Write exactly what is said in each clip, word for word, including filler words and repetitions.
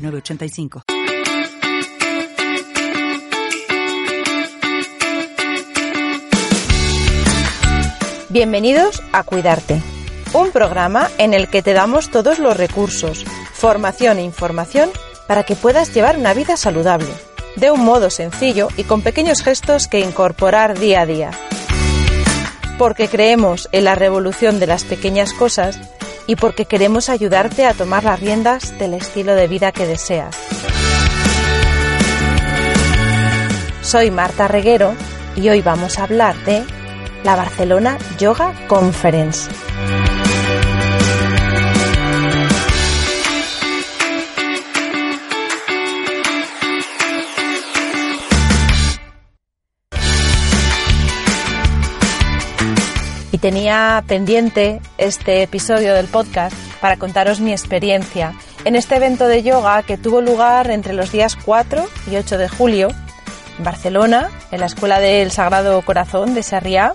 nueve ochenta y cinco. Bienvenidos a Cuidarte, un programa en el que te damos todos los recursos, formación e información para que puedas llevar una vida saludable, de un modo sencillo y con pequeños gestos que incorporar día a día. Porque creemos en la revolución de las pequeñas cosas y porque queremos ayudarte a tomar las riendas del estilo de vida que deseas. Soy Marta Reguero y hoy vamos a hablar de la Barcelona Yoga Conference. Tenía pendiente este episodio del podcast para contaros mi experiencia en este evento de yoga que tuvo lugar entre los días cuatro y ocho de julio en Barcelona, en la Escuela del Sagrado Corazón de Sarrià,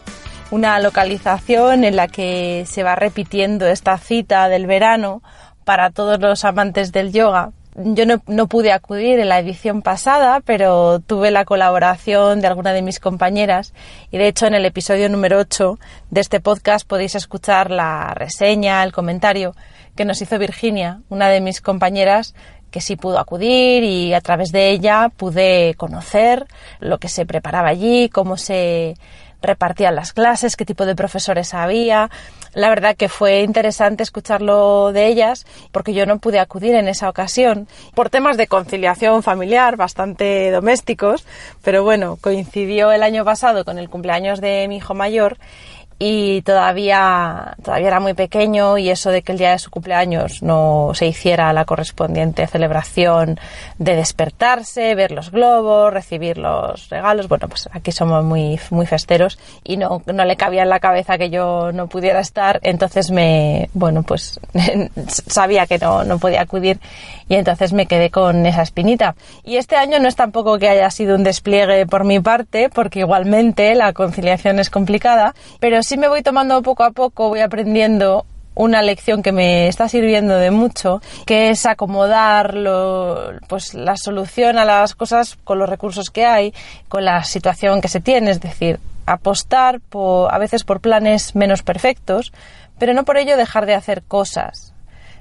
una localización en la que se va repitiendo esta cita del verano para todos los amantes del yoga. Yo no, no pude acudir en la edición pasada, pero tuve la colaboración de alguna de mis compañeras y de hecho en el episodio número ocho de este podcast podéis escuchar la reseña, el comentario que nos hizo Virginia, una de mis compañeras que sí pudo acudir, y a través de ella pude conocer lo que se preparaba allí, cómo se repartían las clases, qué tipo de profesores había. La verdad que fue interesante escucharlo de ellas porque yo no pude acudir en esa ocasión por temas de conciliación familiar bastante domésticos, pero bueno, coincidió el año pasado con el cumpleaños de mi hijo mayor y todavía, todavía era muy pequeño, y eso de que el día de su cumpleaños no se hiciera la correspondiente celebración de despertarse, ver los globos, recibir los regalos, bueno, pues aquí somos muy, muy festeros y no, no le cabía en la cabeza que yo no pudiera estar, entonces me, bueno, pues sabía que no, no podía acudir y entonces me quedé con esa espinita. Y este año no es tampoco que haya sido un despliegue por mi parte, porque igualmente la conciliación es complicada, pero sí me voy tomando poco a poco, voy aprendiendo una lección que me está sirviendo de mucho, que es acomodar lo, pues la solución a las cosas con los recursos que hay, con la situación que se tiene, es decir, apostar por, a veces por planes menos perfectos, pero no por ello dejar de hacer cosas.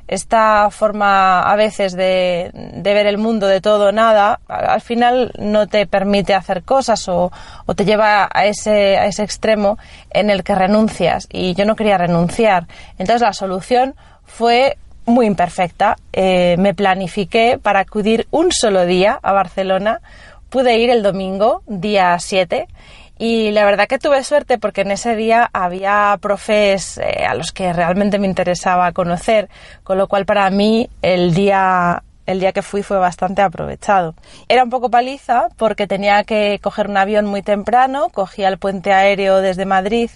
Esta forma a veces de, de ver el mundo de todo o nada, al final no te permite hacer cosas o, o te lleva a ese, a ese extremo en el que renuncias, y yo no quería renunciar. Entonces la solución fue muy imperfecta. Eh, me planifiqué para acudir un solo día a Barcelona, pude ir el domingo, día siete, y la verdad que tuve suerte porque en ese día había profes eh, a los que realmente me interesaba conocer, con lo cual para mí el día, el día que fui fue bastante aprovechado. Era un poco paliza porque tenía que coger un avión muy temprano, cogía el puente aéreo desde Madrid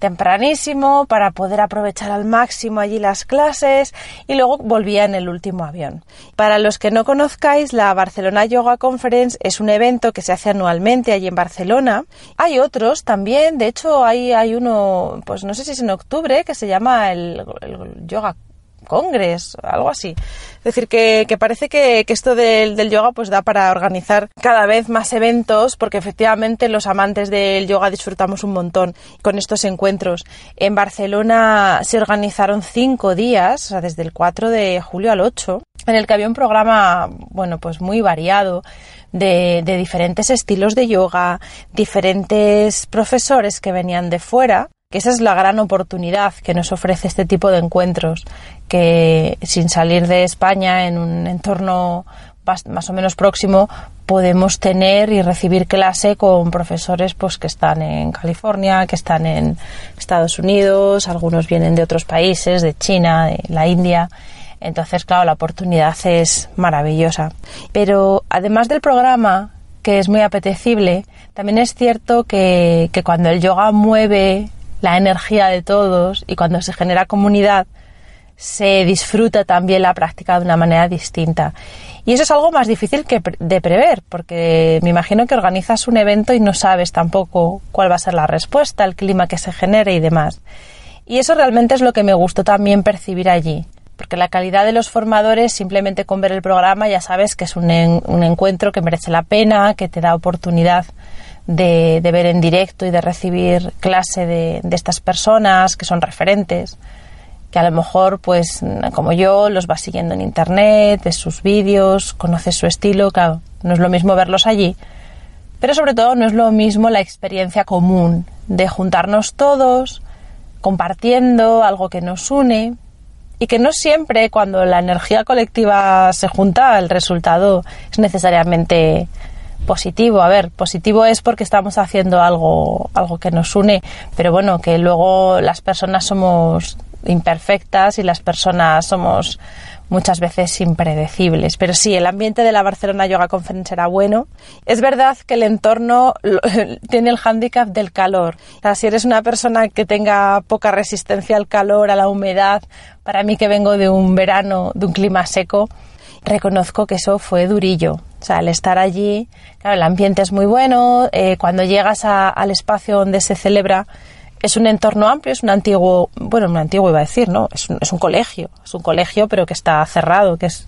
tempranísimo para poder aprovechar al máximo allí las clases, y luego volvía en el último avión. Para los que no conozcáis, la Barcelona Yoga Conference es un evento que se hace anualmente allí en Barcelona. Hay otros también, de hecho hay, hay uno, pues no sé si es en octubre, que se llama el, el Yoga Congress, algo así. Es decir, que, que parece que, que esto del, del yoga pues da para organizar cada vez más eventos, porque efectivamente los amantes del yoga disfrutamos un montón con estos encuentros. En Barcelona se organizaron cinco días, o sea, desde el cuatro de julio al ocho, en el que había un programa, bueno, pues muy variado de, de diferentes estilos de yoga, diferentes profesores que venían de fuera, que esa es la gran oportunidad que nos ofrece este tipo de encuentros, que sin salir de España, en un entorno más o menos próximo, podemos tener y recibir clase con profesores pues que están en California, que están en Estados Unidos, algunos vienen de otros países, de China, de la India. Entonces, claro, la oportunidad es maravillosa. Pero además del programa, que es muy apetecible, también es cierto que, que cuando el yoga mueve la energía de todos y cuando se genera comunidad, se disfruta también la práctica de una manera distinta. Y eso es algo más difícil que de prever, porque me imagino que organizas un evento y no sabes tampoco cuál va a ser la respuesta, el clima que se genere y demás. Y eso realmente es lo que me gustó también percibir allí, porque la calidad de los formadores, simplemente con ver el programa ya sabes que es un, en, un encuentro que merece la pena, que te da oportunidad de, de ver en directo y de recibir clase de, de estas personas que son referentes, que a lo mejor, pues como yo, los vas siguiendo en internet, ves sus vídeos, conoces su estilo. Claro, no es lo mismo verlos allí, pero sobre todo no es lo mismo la experiencia común de juntarnos todos, compartiendo algo que nos une, y que no siempre, cuando la energía colectiva se junta, el resultado es necesariamente positivo. A ver, positivo es porque estamos haciendo algo, algo que nos une, pero bueno, que luego las personas somos imperfectas y las personas somos muchas veces impredecibles. Pero sí, el ambiente de la Barcelona Yoga Conference era bueno. Es verdad que el entorno lo, tiene el hándicap del calor. O sea, si eres una persona que tenga poca resistencia al calor, a la humedad, para mí que vengo de un verano, de un clima seco, reconozco que eso fue durillo. O sea, el estar allí, claro, el ambiente es muy bueno, eh, cuando llegas a, al espacio donde se celebra, es un entorno amplio, es un antiguo, bueno, un antiguo iba a decir, ¿no? Es un, es un colegio, es un colegio pero que está cerrado, que es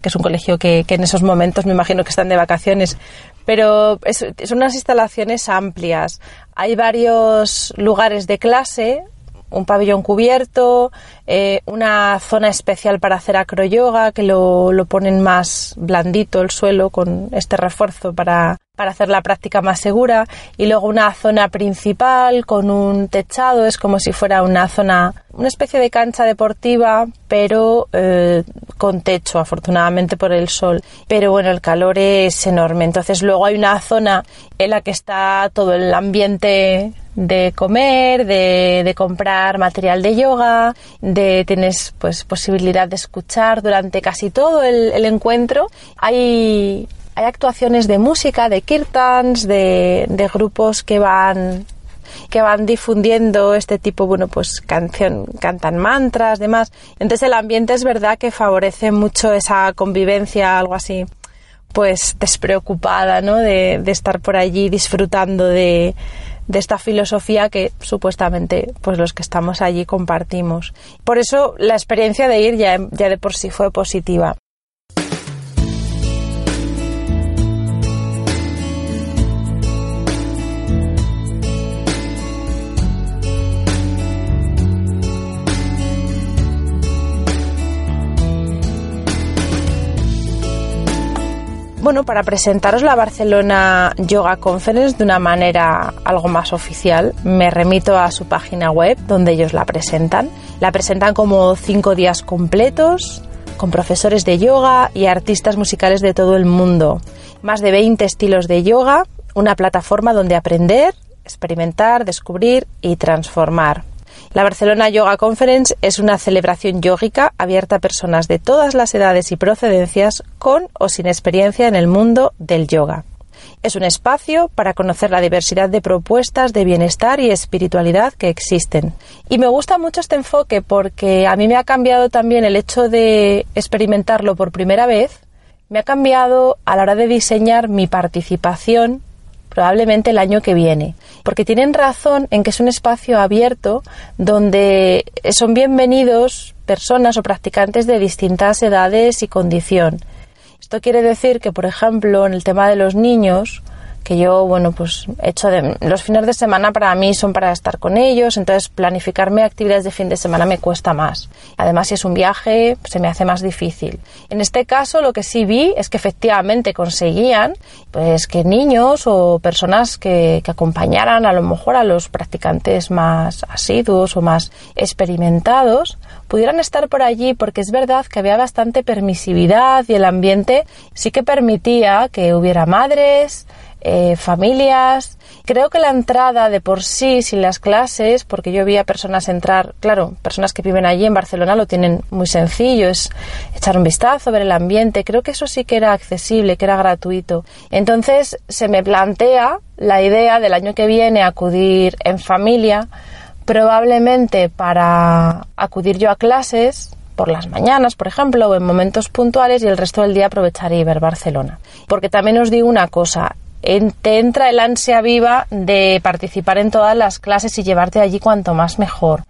que es un colegio que, que en esos momentos me imagino que están de vacaciones, pero es, son unas instalaciones amplias. Hay varios lugares de clase, un pabellón cubierto, eh, una zona especial para hacer acroyoga, que lo, lo ponen más blandito el suelo con este refuerzo para... para hacer la práctica más segura, y luego una zona principal con un techado, es como si fuera una zona, una especie de cancha deportiva, pero eh, con techo, afortunadamente por el sol, pero bueno, el calor es enorme. Entonces luego hay una zona en la que está todo el ambiente de comer, de, de comprar material de yoga, de tienes pues posibilidad de escuchar durante casi todo el, el encuentro. Hay... Hay actuaciones de música, de kirtans, de, de grupos que van que van difundiendo este tipo, bueno, pues canción, cantan mantras, demás. Entonces el ambiente es verdad que favorece mucho esa convivencia, algo así, pues despreocupada, ¿no? De, de estar por allí disfrutando de, de esta filosofía que supuestamente, pues los que estamos allí compartimos. Por eso la experiencia de ir ya, ya de por sí fue positiva. Bueno, para presentaros la Barcelona Yoga Conference de una manera algo más oficial, me remito a su página web, donde ellos la presentan. La presentan como cinco días completos, con profesores de yoga y artistas musicales de todo el mundo. Más de veinte estilos de yoga, una plataforma donde aprender, experimentar, descubrir y transformar. La Barcelona Yoga Conference es una celebración yógica abierta a personas de todas las edades y procedencias, con o sin experiencia en el mundo del yoga. Es un espacio para conocer la diversidad de propuestas de bienestar y espiritualidad que existen. Y me gusta mucho este enfoque, porque a mí me ha cambiado también el hecho de experimentarlo por primera vez. Me ha cambiado a la hora de diseñar mi participación, probablemente el año que viene, porque tienen razón en que es un espacio abierto donde son bienvenidos personas o practicantes de distintas edades y condición. Esto quiere decir que, por ejemplo, en el tema de los niños, que yo, bueno, pues hecho de, los fines de semana para mí son para estar con ellos, entonces planificarme actividades de fin de semana me cuesta más. Además, si es un viaje, pues, se me hace más difícil. En este caso, lo que sí vi es que efectivamente conseguían, pues, que niños o personas que, que acompañaran a lo mejor a los practicantes más asiduos o más experimentados pudieran estar por allí, porque es verdad que había bastante permisividad y el ambiente sí que permitía que hubiera madres, eh, familias. Creo que la entrada de por sí, sin las clases, porque yo vi a personas entrar, claro, personas que viven allí en Barcelona lo tienen muy sencillo, es echar un vistazo, ver el ambiente, creo que eso sí que era accesible, que era gratuito. Entonces se me plantea la idea del año que viene acudir en familia, probablemente para acudir yo a clases por las mañanas, por ejemplo, o en momentos puntuales, y el resto del día aprovecharé y ver Barcelona. Porque también os digo una cosa, te entra el ansia viva de participar en todas las clases y llevarte allí cuanto más mejor.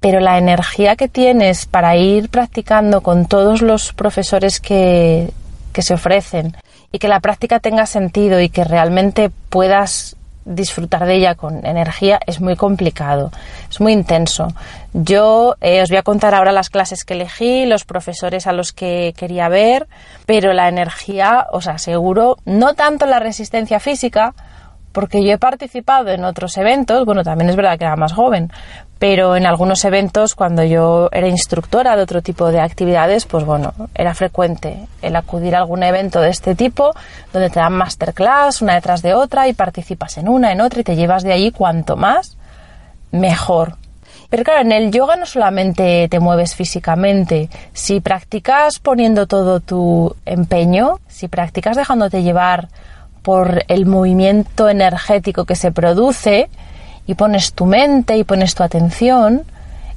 Pero la energía que tienes para ir practicando con todos los profesores que, que se ofrecen, y que la práctica tenga sentido y que realmente puedas disfrutar de ella con energía, es muy complicado, es muy intenso. Yo eh, os voy a contar ahora las clases que elegí, los profesores a los que quería ver, pero la energía, os aseguro, no tanto la resistencia física, porque yo he participado en otros eventos, bueno, también es verdad que era más joven, pero en algunos eventos cuando yo era instructora de otro tipo de actividades, pues bueno, era frecuente el acudir a algún evento de este tipo, donde te dan masterclass una detrás de otra y participas en una, en otra, y te llevas de allí cuanto más, mejor. Pero claro, en el yoga no solamente te mueves físicamente, si practicas poniendo todo tu empeño, si practicas dejándote llevar por el movimiento energético que se produce, y pones tu mente y pones tu atención,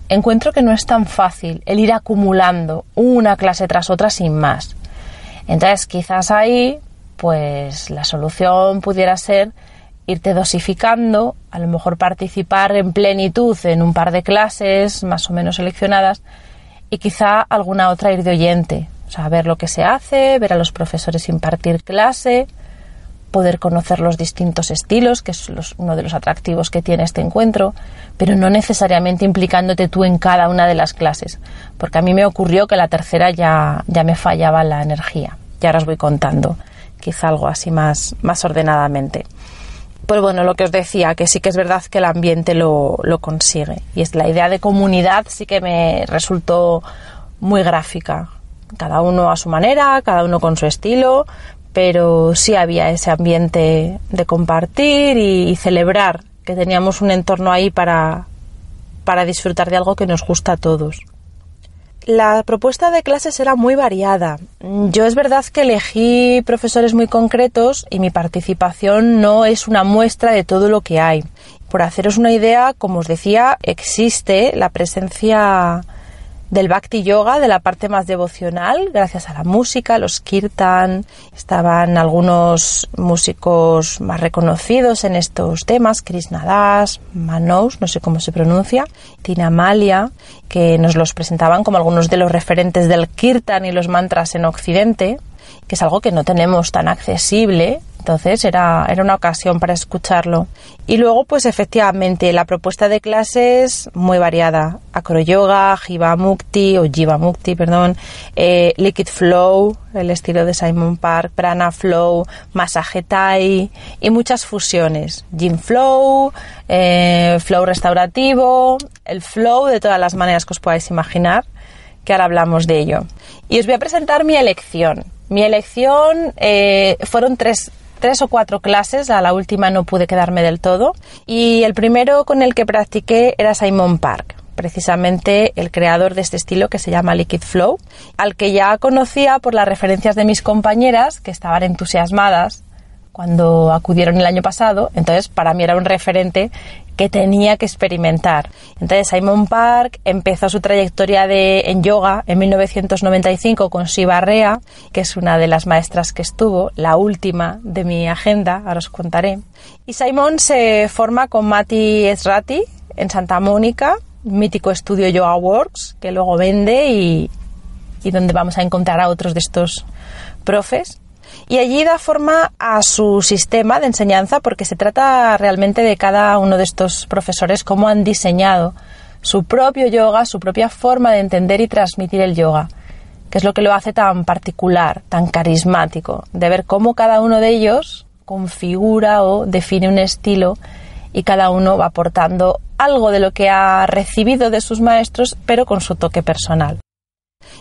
encuentro que no es tan fácil el ir acumulando una clase tras otra sin más. Entonces quizás ahí pues la solución pudiera ser irte dosificando, a lo mejor participar en plenitud en un par de clases más o menos seleccionadas y quizá alguna otra ir de oyente, o sea, ver lo que se hace, ver a los profesores impartir clase, poder conocer los distintos estilos, que es los, uno de los atractivos que tiene este encuentro, pero no necesariamente implicándote tú en cada una de las clases, porque a mí me ocurrió que la tercera ya, ya me fallaba la energía, y ahora os voy contando quizá algo así más, más ordenadamente. Pues bueno, lo que os decía, que sí que es verdad que el ambiente lo, lo consigue, y es la idea de comunidad, sí que me resultó muy gráfica, cada uno a su manera, cada uno con su estilo, pero sí había ese ambiente de compartir y, y celebrar, que teníamos un entorno ahí para, para disfrutar de algo que nos gusta a todos. La propuesta de clases era muy variada. Yo es verdad que elegí profesores muy concretos y mi participación no es una muestra de todo lo que hay. Por haceros una idea, como os decía, existe la presencia del Bhakti Yoga, de la parte más devocional, gracias a la música, los Kirtan, estaban algunos músicos más reconocidos en estos temas, Krishnadas, Manous, no sé cómo se pronuncia, Tina Malia, que nos los presentaban como algunos de los referentes del Kirtan y los mantras en Occidente, que es algo que no tenemos tan accesible. Entonces era, era una ocasión para escucharlo. Y luego, pues efectivamente, la propuesta de clases muy variada. Acroyoga, jivamukti o jivamukti, perdón, eh, Liquid Flow, el estilo de Simon Park, Prana Flow, masaje Thai y muchas fusiones. Yin Flow, eh, Flow restaurativo, el Flow de todas las maneras que os podáis imaginar, que ahora hablamos de ello. Y os voy a presentar mi elección. Mi elección eh, fueron tres... tres o cuatro clases, a la última no pude quedarme del todo, y el primero con el que practiqué era Simon Park, precisamente el creador de este estilo que se llama Liquid Flow, al que ya conocía por las referencias de mis compañeras que estaban entusiasmadas cuando acudieron el año pasado, entonces para mí era un referente que tenía que experimentar. Entonces Simon Park empezó su trayectoria de, en yoga en mil novecientos noventa y cinco con Shiva Rea, que es una de las maestras que estuvo, la última de mi agenda, ahora os contaré. Y Simon se forma con Maty Ezraty en Santa Mónica, mítico estudio Yoga Works, que luego vende y, y donde vamos a encontrar a otros de estos profes. Y allí da forma a su sistema de enseñanza, porque se trata realmente de cada uno de estos profesores cómo han diseñado su propio yoga, su propia forma de entender y transmitir el yoga, que es lo que lo hace tan particular, tan carismático, de ver cómo cada uno de ellos configura o define un estilo y cada uno va aportando algo de lo que ha recibido de sus maestros, pero con su toque personal.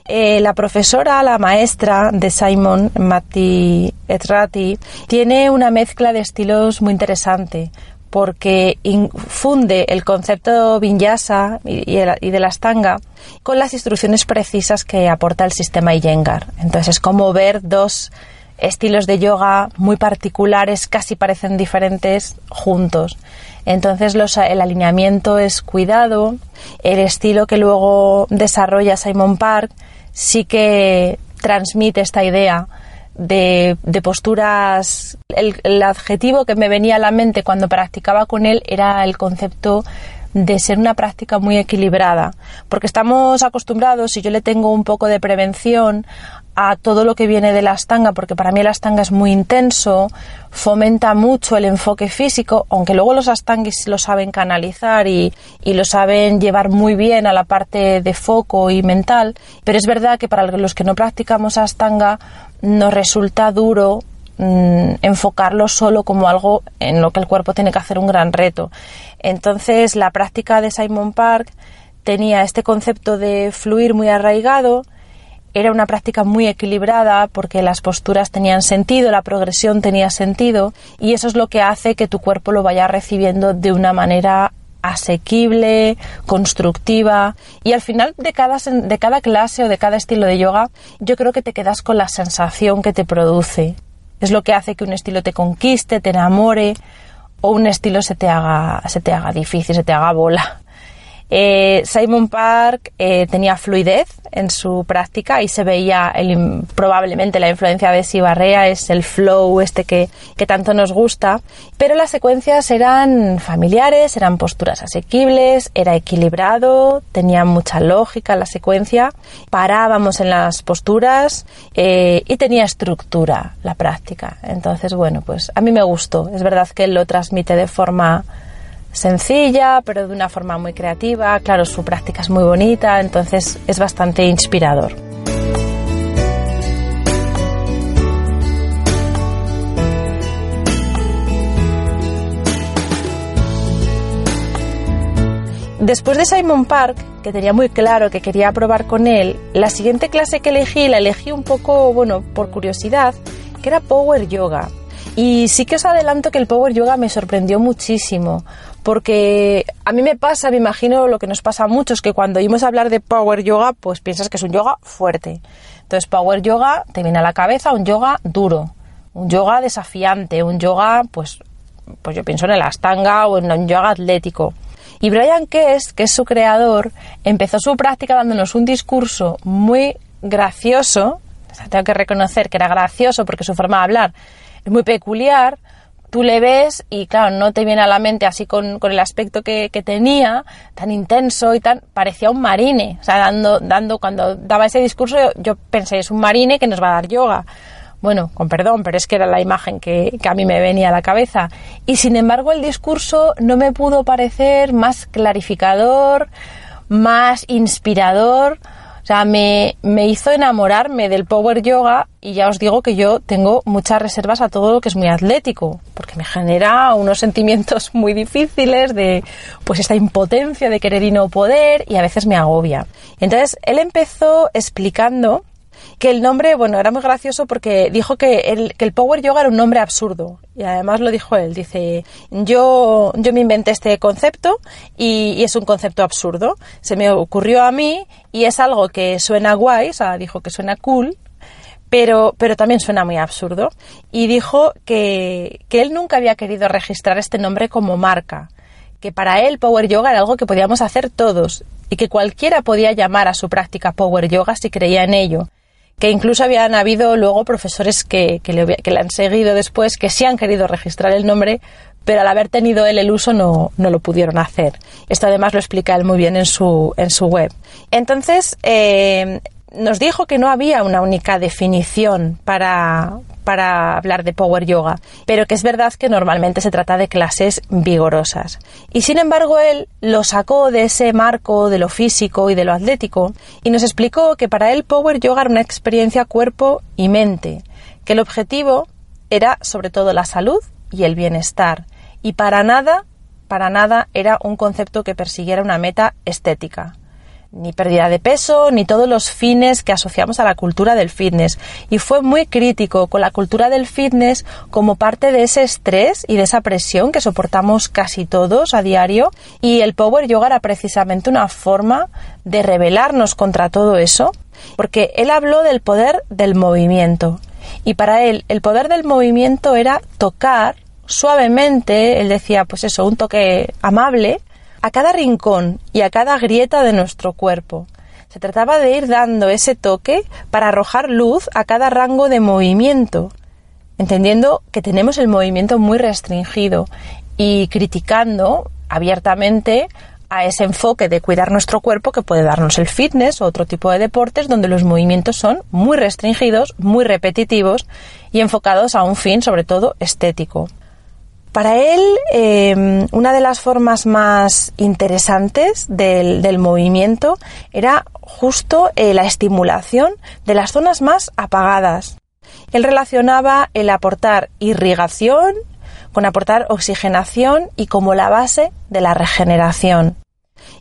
Eh, la profesora, la maestra de Simon, Maty Ezraty, tiene una mezcla de estilos muy interesante porque infunde el concepto vinyasa y, y, el, y de la Ashtanga con las instrucciones precisas que aporta el sistema Iyengar. Entonces es como ver dos estilos de yoga muy particulares, casi parecen diferentes, juntos. Entonces los, el alineamiento es cuidado. El estilo que luego desarrolla Simon Park sí que transmite esta idea de, de posturas. El, el adjetivo que me venía a la mente cuando practicaba con él era el concepto de ser una práctica muy equilibrada, porque estamos acostumbrados, y yo le tengo un poco de prevención a todo lo que viene de la Ashtanga, porque para mí la Ashtanga es muy intenso, fomenta mucho el enfoque físico, aunque luego los Ashtangis lo saben canalizar y, y lo saben llevar muy bien a la parte de foco y mental, pero es verdad que para los que no practicamos Ashtanga nos resulta duro mmm, enfocarlo solo como algo en lo que el cuerpo tiene que hacer un gran reto. Entonces la práctica de Simon Park tenía este concepto de fluir muy arraigado. Era una práctica muy equilibrada porque las posturas tenían sentido, la progresión tenía sentido, y eso es lo que hace que tu cuerpo lo vaya recibiendo de una manera asequible, constructiva, y al final de cada, de cada clase o de cada estilo de yoga yo creo que te quedas con la sensación que te produce. Es lo que hace que un estilo te conquiste, te enamore, o un estilo se te haga, se te haga difícil, se te haga bola. Eh, Simon Park eh, tenía fluidez en su práctica y se veía el, probablemente la influencia de Shiva Rea, es el flow este que, que tanto nos gusta, pero las secuencias eran familiares, eran posturas asequibles, era equilibrado, tenía mucha lógica la secuencia, parábamos en las posturas eh, y tenía estructura la práctica. Entonces, bueno, pues a mí me gustó. Es verdad que él lo transmite de forma sencilla, pero de una forma muy creativa. Claro, su práctica es muy bonita, entonces es bastante inspirador. Después de Simon Park, que tenía muy claro que quería probar con él, la siguiente clase que elegí, la elegí un poco, bueno, por curiosidad, que era Power Yoga. Y sí que os adelanto que el Power Yoga me sorprendió muchísimo, porque a mí me pasa, me imagino lo que nos pasa a muchos, que cuando oímos hablar de Power Yoga, pues piensas que es un yoga fuerte. Entonces Power Yoga te viene a la cabeza un yoga duro, un yoga desafiante, un yoga, pues, pues yo pienso en el Ashtanga o en un yoga atlético. Y Brian Kess, que es su creador, empezó su práctica dándonos un discurso muy gracioso. O sea, tengo que reconocer que era gracioso porque su forma de hablar es muy peculiar, tú le ves y claro, no te viene a la mente así con, con el aspecto que, que tenía, tan intenso y tan, parecía un marine, o sea, dando, dando cuando daba ese discurso yo, yo pensé, es un marine que nos va a dar yoga. Bueno, con perdón, pero es que era la imagen que, que a mí me venía a la cabeza, y sin embargo el discurso no me pudo parecer más clarificador, más inspirador. O sea, me, me hizo enamorarme del Power Yoga, y ya os digo que yo tengo muchas reservas a todo lo que es muy atlético, porque me genera unos sentimientos muy difíciles de, pues, esta impotencia de querer y no poder, y a veces me agobia. Entonces, él empezó explicando que el nombre, bueno, era muy gracioso porque dijo que el, que el Power Yoga era un nombre absurdo, y además lo dijo él, dice, yo, yo me inventé este concepto y, y es un concepto absurdo, se me ocurrió a mí y es algo que suena guay, o sea, dijo que suena cool, pero, pero también suena muy absurdo, y dijo que, que él nunca había querido registrar este nombre como marca, que para él Power Yoga era algo que podíamos hacer todos y que cualquiera podía llamar a su práctica Power Yoga si creía en ello, que incluso habían habido luego profesores que, que, le, que le han seguido después, que sí han querido registrar el nombre, pero al haber tenido él el uso no, no lo pudieron hacer. Esto además lo explica él muy bien en su, en su web. Entonces, eh, nos dijo que no había una única definición para, para hablar de Power Yoga, pero que es verdad que normalmente se trata de clases vigorosas. Y sin embargo, él lo sacó de ese marco de lo físico y de lo atlético y nos explicó que para él Power Yoga era una experiencia cuerpo y mente, que el objetivo era sobre todo la salud y el bienestar, y para nada, para nada era un concepto que persiguiera una meta estética. ni pérdida de peso, ni todos los fines que asociamos a la cultura del fitness. Y fue muy crítico con la cultura del fitness como parte de ese estrés y de esa presión que soportamos casi todos a diario. Y el Power Yoga era precisamente una forma de rebelarnos contra todo eso, porque él habló del poder del movimiento. Y para él, el poder del movimiento era tocar suavemente, él decía, pues eso, un toque amable, a cada rincón y a cada grieta de nuestro cuerpo. Se trataba de ir dando ese toque para arrojar luz a cada rango de movimiento, entendiendo que tenemos el movimiento muy restringido y criticando abiertamente a ese enfoque de cuidar nuestro cuerpo que puede darnos el fitness o otro tipo de deportes donde los movimientos son muy restringidos, muy repetitivos y enfocados a un fin, sobre todo, estético. Para él, eh, una de las formas más interesantes del, del movimiento era justo eh, la estimulación de las zonas más apagadas. Él relacionaba el aportar irrigación con aportar oxigenación y como la base de la regeneración.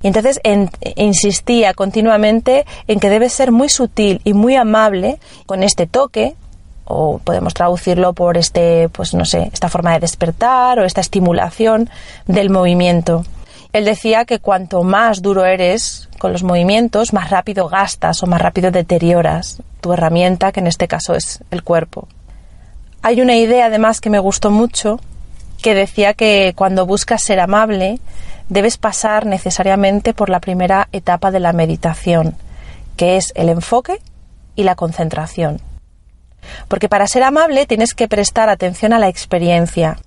Y entonces en, insistía continuamente en que debe ser muy sutil y muy amable con este toque, o podemos traducirlo por este, pues no sé, esta forma de despertar o esta estimulación del movimiento. Él decía que cuanto más duro eres con los movimientos, más rápido gastas o más rápido deterioras tu herramienta, que en este caso es el cuerpo. Hay una idea además que me gustó mucho, que decía que cuando buscas ser amable, debes pasar necesariamente por la primera etapa de la meditación, que es el enfoque y la concentración. Porque para ser amable tienes que prestar atención a la experiencia.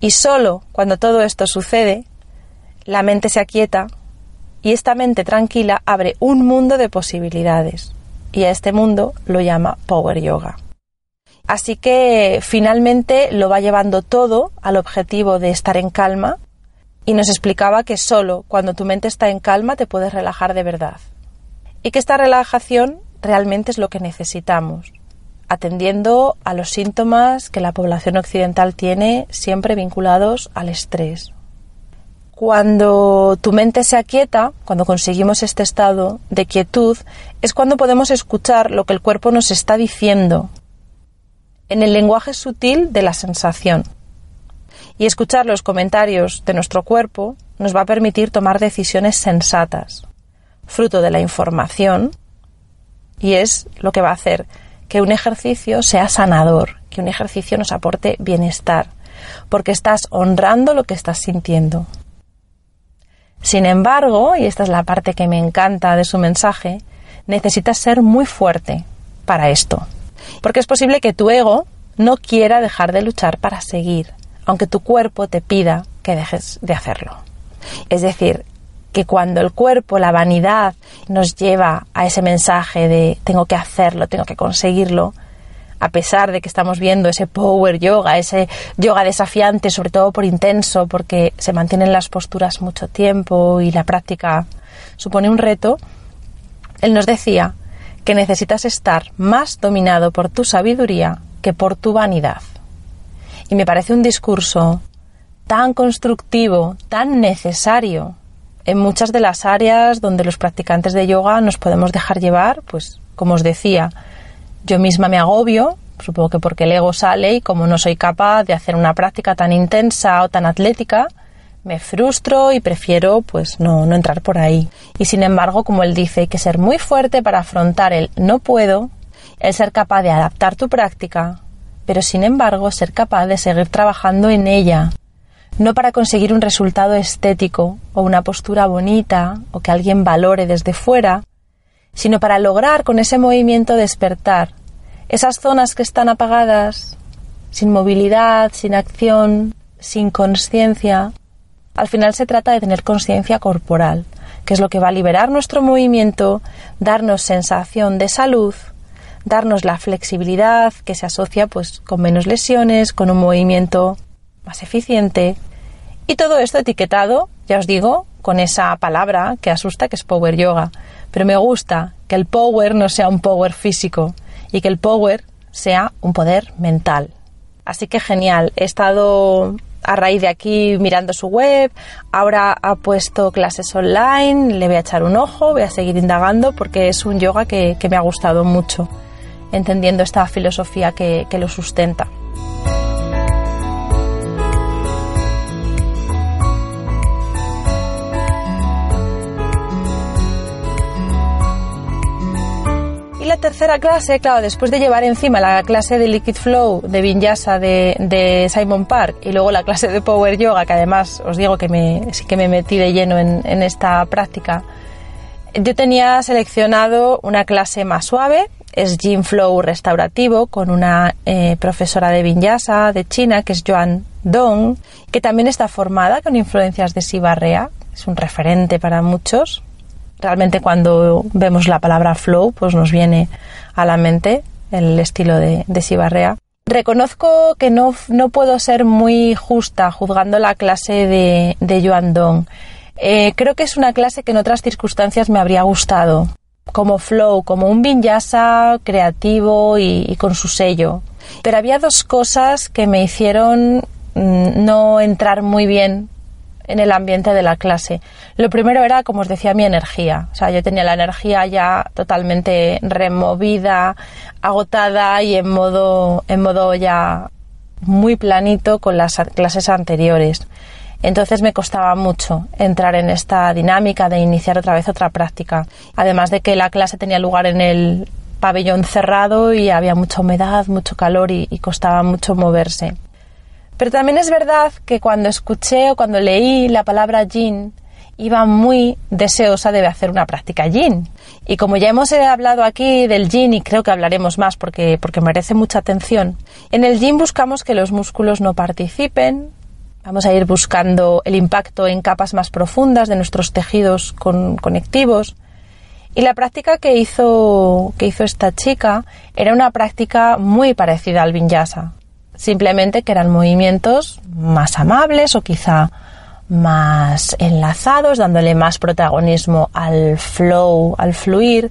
Y solo cuando todo esto sucede, la mente se aquieta y esta mente tranquila abre un mundo de posibilidades. Y a este mundo lo llama Power Yoga. Así que finalmente lo va llevando todo al objetivo de estar en calma y nos explicaba que solo cuando tu mente está en calma te puedes relajar de verdad. Y que esta relajación realmente es lo que necesitamos, atendiendo a los síntomas que la población occidental tiene siempre vinculados al estrés. Cuando tu mente se aquieta, cuando conseguimos este estado de quietud, es cuando podemos escuchar lo que el cuerpo nos está diciendo, en el lenguaje sutil de la sensación. Y escuchar los comentarios de nuestro cuerpo nos va a permitir tomar decisiones sensatas, fruto de la información, y es lo que va a hacer que un ejercicio sea sanador, que un ejercicio nos aporte bienestar, porque estás honrando lo que estás sintiendo. Sin embargo, y esta es la parte que me encanta de su mensaje, necesitas ser muy fuerte para esto, porque es posible que tu ego no quiera dejar de luchar para seguir, aunque tu cuerpo te pida que dejes de hacerlo. Es decir, que cuando el cuerpo, la vanidad, nos lleva a ese mensaje de tengo que hacerlo, tengo que conseguirlo, a pesar de que estamos viendo ese Power Yoga, ese yoga desafiante, sobre todo por intenso, porque se mantienen las posturas mucho tiempo y la práctica supone un reto, él nos decía que necesitas estar más dominado por tu sabiduría que por tu vanidad. Y me parece un discurso tan constructivo, tan necesario, en muchas de las áreas donde los practicantes de yoga nos podemos dejar llevar, pues como os decía, yo misma me agobio, supongo que porque el ego sale y como no soy capaz de hacer una práctica tan intensa o tan atlética, me frustro y prefiero pues no, no entrar por ahí. Y sin embargo, como él dice, hay que ser muy fuerte para afrontar el no puedo, el ser capaz de adaptar tu práctica, pero sin embargo ser capaz de seguir trabajando en ella. No para conseguir un resultado estético o una postura bonita o que alguien valore desde fuera, sino para lograr con ese movimiento despertar esas zonas que están apagadas, sin movilidad, sin acción, sin conciencia. Al final se trata de tener conciencia corporal, que es lo que va a liberar nuestro movimiento, darnos sensación de salud, darnos la flexibilidad que se asocia pues con menos lesiones, con un movimiento más eficiente, y todo esto etiquetado, ya os digo, con esa palabra que asusta que es Power Yoga, pero me gusta que el power no sea un power físico y que el power sea un poder mental. Así que genial, he estado a raíz de aquí mirando su web, ahora ha puesto clases online, le voy a echar un ojo, voy a seguir indagando porque es un yoga que, que me ha gustado mucho, entendiendo esta filosofía que, que lo sustenta. Y la tercera clase, claro, después de llevar encima la clase de Liquid Flow, de Vinyasa, de, de Simon Park y luego la clase de Power Yoga, que además os digo que me, sí que me metí de lleno en, en esta práctica, yo tenía seleccionado una clase más suave, es Gym Flow restaurativo, con una eh, profesora de Vinyasa de China, que es Yuan Dong, que también está formada con influencias de Shiva Rea, es un referente para muchos. Realmente cuando vemos la palabra flow, pues nos viene a la mente el estilo de, de Shiva Rea. Reconozco que no, no puedo ser muy justa juzgando la clase de, de Yuan Dong. Eh, creo que es una clase que en otras circunstancias me habría gustado, como flow, como un vinyasa creativo y, y con su sello. Pero había dos cosas que me hicieron mm, no entrar muy bien en el ambiente de la clase. Lo primero era, como os decía, mi energía. O sea, yo tenía la energía ya totalmente removida, agotada y en modo, en modo ya muy planito con las clases anteriores. Entonces me costaba mucho entrar en esta dinámica de iniciar otra vez otra práctica. Además de que la clase tenía lugar en el pabellón cerrado y había mucha humedad, mucho calor y, y costaba mucho moverse. Pero también es verdad que cuando escuché o cuando leí la palabra yin, iba muy deseosa de hacer una práctica yin. Y como ya hemos hablado aquí del yin, y creo que hablaremos más porque, porque merece mucha atención, en el yin buscamos que los músculos no participen, vamos a ir buscando el impacto en capas más profundas de nuestros tejidos con, conectivos. Y la práctica que hizo, que hizo esta chica era una práctica muy parecida al vinyasa. Simplemente que eran movimientos más amables o quizá más enlazados, dándole más protagonismo al flow, al fluir,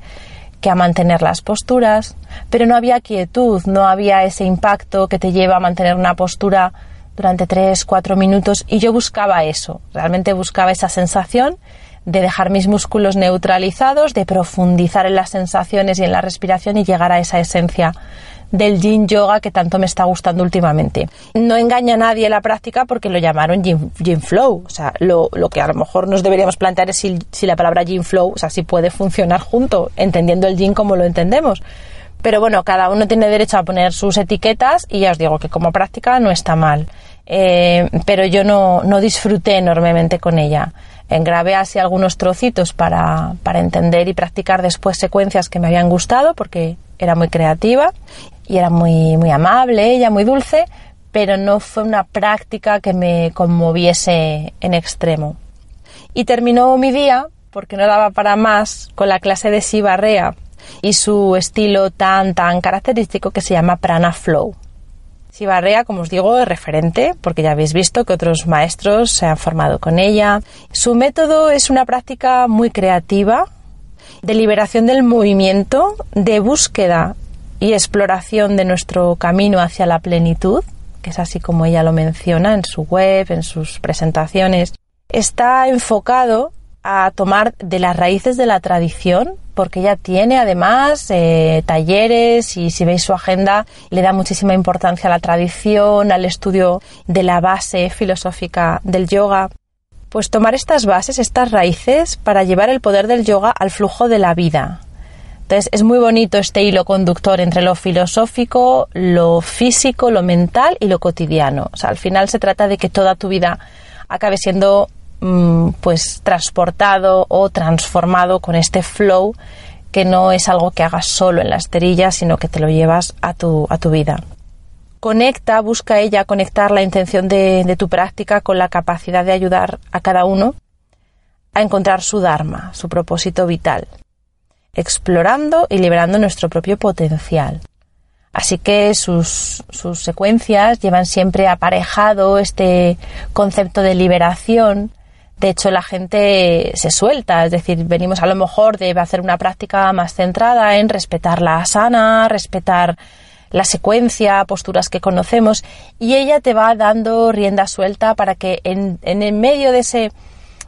que a mantener las posturas. Pero no había quietud, no había ese impacto que te lleva a mantener una postura durante tres, cuatro minutos. Y yo buscaba eso, realmente buscaba esa sensación de dejar mis músculos neutralizados, de profundizar en las sensaciones y en la respiración y llegar a esa esencia del yin yoga que tanto me está gustando últimamente. No engaña a nadie la práctica porque lo llamaron yin, yin flow. O sea, lo, lo que a lo mejor nos deberíamos plantear es si, si la palabra yin flow, o sea, si puede funcionar junto, entendiendo el yin como lo entendemos. Pero bueno, cada uno tiene derecho a poner sus etiquetas y ya os digo que como práctica no está mal. Eh, pero yo no, no disfruté enormemente con ella. Grabé así algunos trocitos para, para entender y practicar después secuencias que me habían gustado porque era muy creativa y era muy, muy amable, ella muy dulce, pero no fue una práctica que me conmoviese en extremo. Y terminó mi día, porque no daba para más, con la clase de Shiva Rea y su estilo tan, tan característico que se llama Prana Flow. Shiva Rea, como os digo, es referente, porque ya habéis visto que otros maestros se han formado con ella. Su método es una práctica muy creativa, de liberación del movimiento, de búsqueda y exploración de nuestro camino hacia la plenitud, que es así como ella lo menciona en su web, en sus presentaciones. Está enfocado a tomar de las raíces de la tradición, porque ella tiene además eh, talleres y si veis su agenda le da muchísima importancia a la tradición, al estudio de la base filosófica del yoga. Pues tomar estas bases, estas raíces, para llevar el poder del yoga al flujo de la vida. Entonces es muy bonito este hilo conductor entre lo filosófico, lo físico, lo mental y lo cotidiano. O sea, al final se trata de que toda tu vida acabe siendo pues transportado o transformado con este flow, que no es algo que hagas solo en la esterilla, sino que te lo llevas a tu, a tu vida. Conecta, busca ella conectar la intención de, de tu práctica con la capacidad de ayudar a cada uno a encontrar su dharma, su propósito vital, explorando y liberando nuestro propio potencial. Así que sus, sus secuencias llevan siempre aparejado este concepto de liberación. De hecho, la gente se suelta, es decir, venimos a lo mejor de hacer una práctica más centrada en respetar la asana, respetar la secuencia, posturas que conocemos, y ella te va dando rienda suelta para que en, en el medio de ese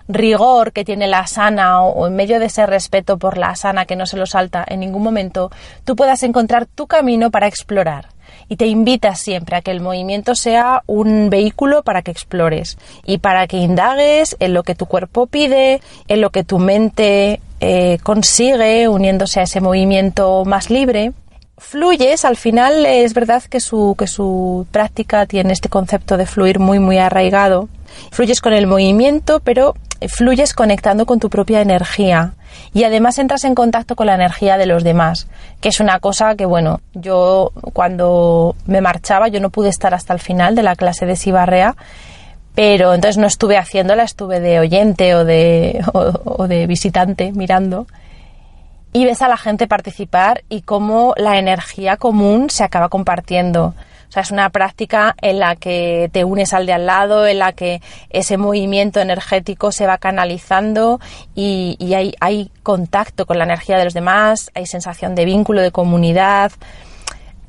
rigor que tiene la asana o, o en medio de ese respeto por la asana que no se lo salta en ningún momento, tú puedas encontrar tu camino para explorar. Y te invita siempre a que el movimiento sea un vehículo para que explores y para que indagues en lo que tu cuerpo pide, en lo que tu mente eh, consigue uniéndose a ese movimiento más libre. Fluyes, al final es verdad que su, que su práctica tiene este concepto de fluir muy muy arraigado. Fluyes con el movimiento, pero fluyes conectando con tu propia energía y además entras en contacto con la energía de los demás, que es una cosa que, bueno, yo cuando me marchaba yo no pude estar hasta el final de la clase de Shiva Rea, pero entonces no estuve haciéndola, estuve de oyente o de, o, o de visitante mirando, y ves a la gente participar y cómo la energía común se acaba compartiendo. O sea, es una práctica en la que te unes al de al lado, en la que ese movimiento energético se va canalizando y, y hay, hay contacto con la energía de los demás, hay sensación de vínculo, de comunidad.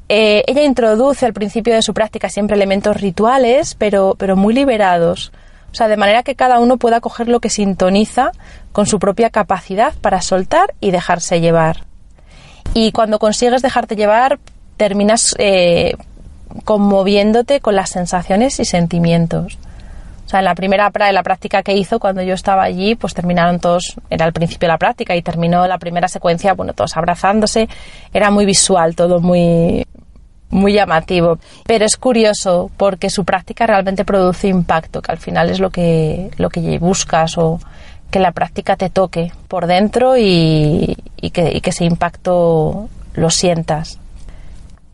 Eh, ella introduce al principio de su práctica siempre elementos rituales, pero, pero muy liberados. O sea, de manera que cada uno pueda coger lo que sintoniza con su propia capacidad para soltar y dejarse llevar. Y cuando consigues dejarte llevar, terminas... Eh, conmoviéndote con las sensaciones y sentimientos. O sea, en la primera en la práctica que hizo cuando yo estaba allí, pues terminaron todos, era el principio de la práctica y terminó la primera secuencia, bueno, todos abrazándose, era muy visual, todo muy, muy llamativo. Pero es curioso porque su práctica realmente produce impacto, que al final es lo que, lo que buscas, o que la práctica te toque por dentro y, y, que, y que ese impacto lo sientas.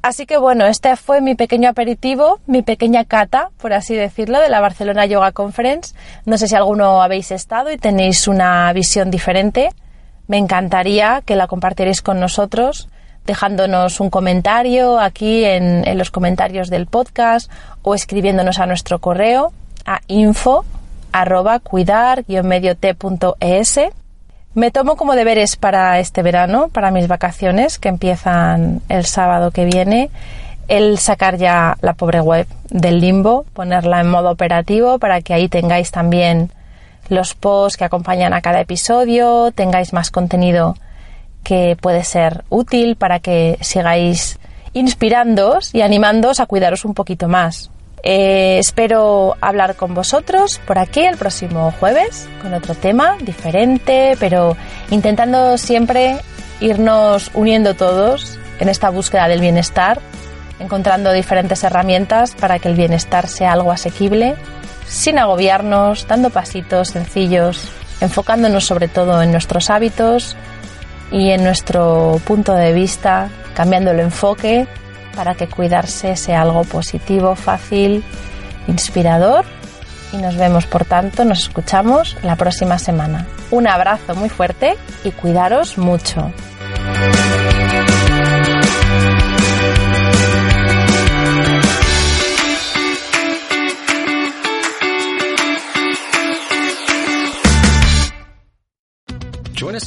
Así que bueno, este fue mi pequeño aperitivo, mi pequeña cata, por así decirlo, de la Barcelona Yoga Conference. No sé si alguno habéis estado y tenéis una visión diferente. Me encantaría que la compartierais con nosotros, dejándonos un comentario aquí en, en los comentarios del podcast o escribiéndonos a nuestro correo a info arroba cuidar guion medio t punto e s. Me tomo como deberes para este verano, para mis vacaciones, que empiezan el sábado que viene, el sacar ya la pobre web del limbo, ponerla en modo operativo para que ahí tengáis también los posts que acompañan a cada episodio, tengáis más contenido que puede ser útil para que sigáis inspirándoos y animándoos a cuidaros un poquito más. Eh, espero hablar con vosotros por aquí el próximo jueves con otro tema diferente, pero intentando siempre irnos uniendo todos en esta búsqueda del bienestar, encontrando diferentes herramientas para que el bienestar sea algo asequible, sin agobiarnos, dando pasitos sencillos, enfocándonos sobre todo en nuestros hábitos y en nuestro punto de vista, cambiando el enfoque para que cuidarse sea algo positivo, fácil, inspirador. Y nos vemos, por tanto, nos escuchamos la próxima semana. Un abrazo muy fuerte y cuidaros mucho. Join us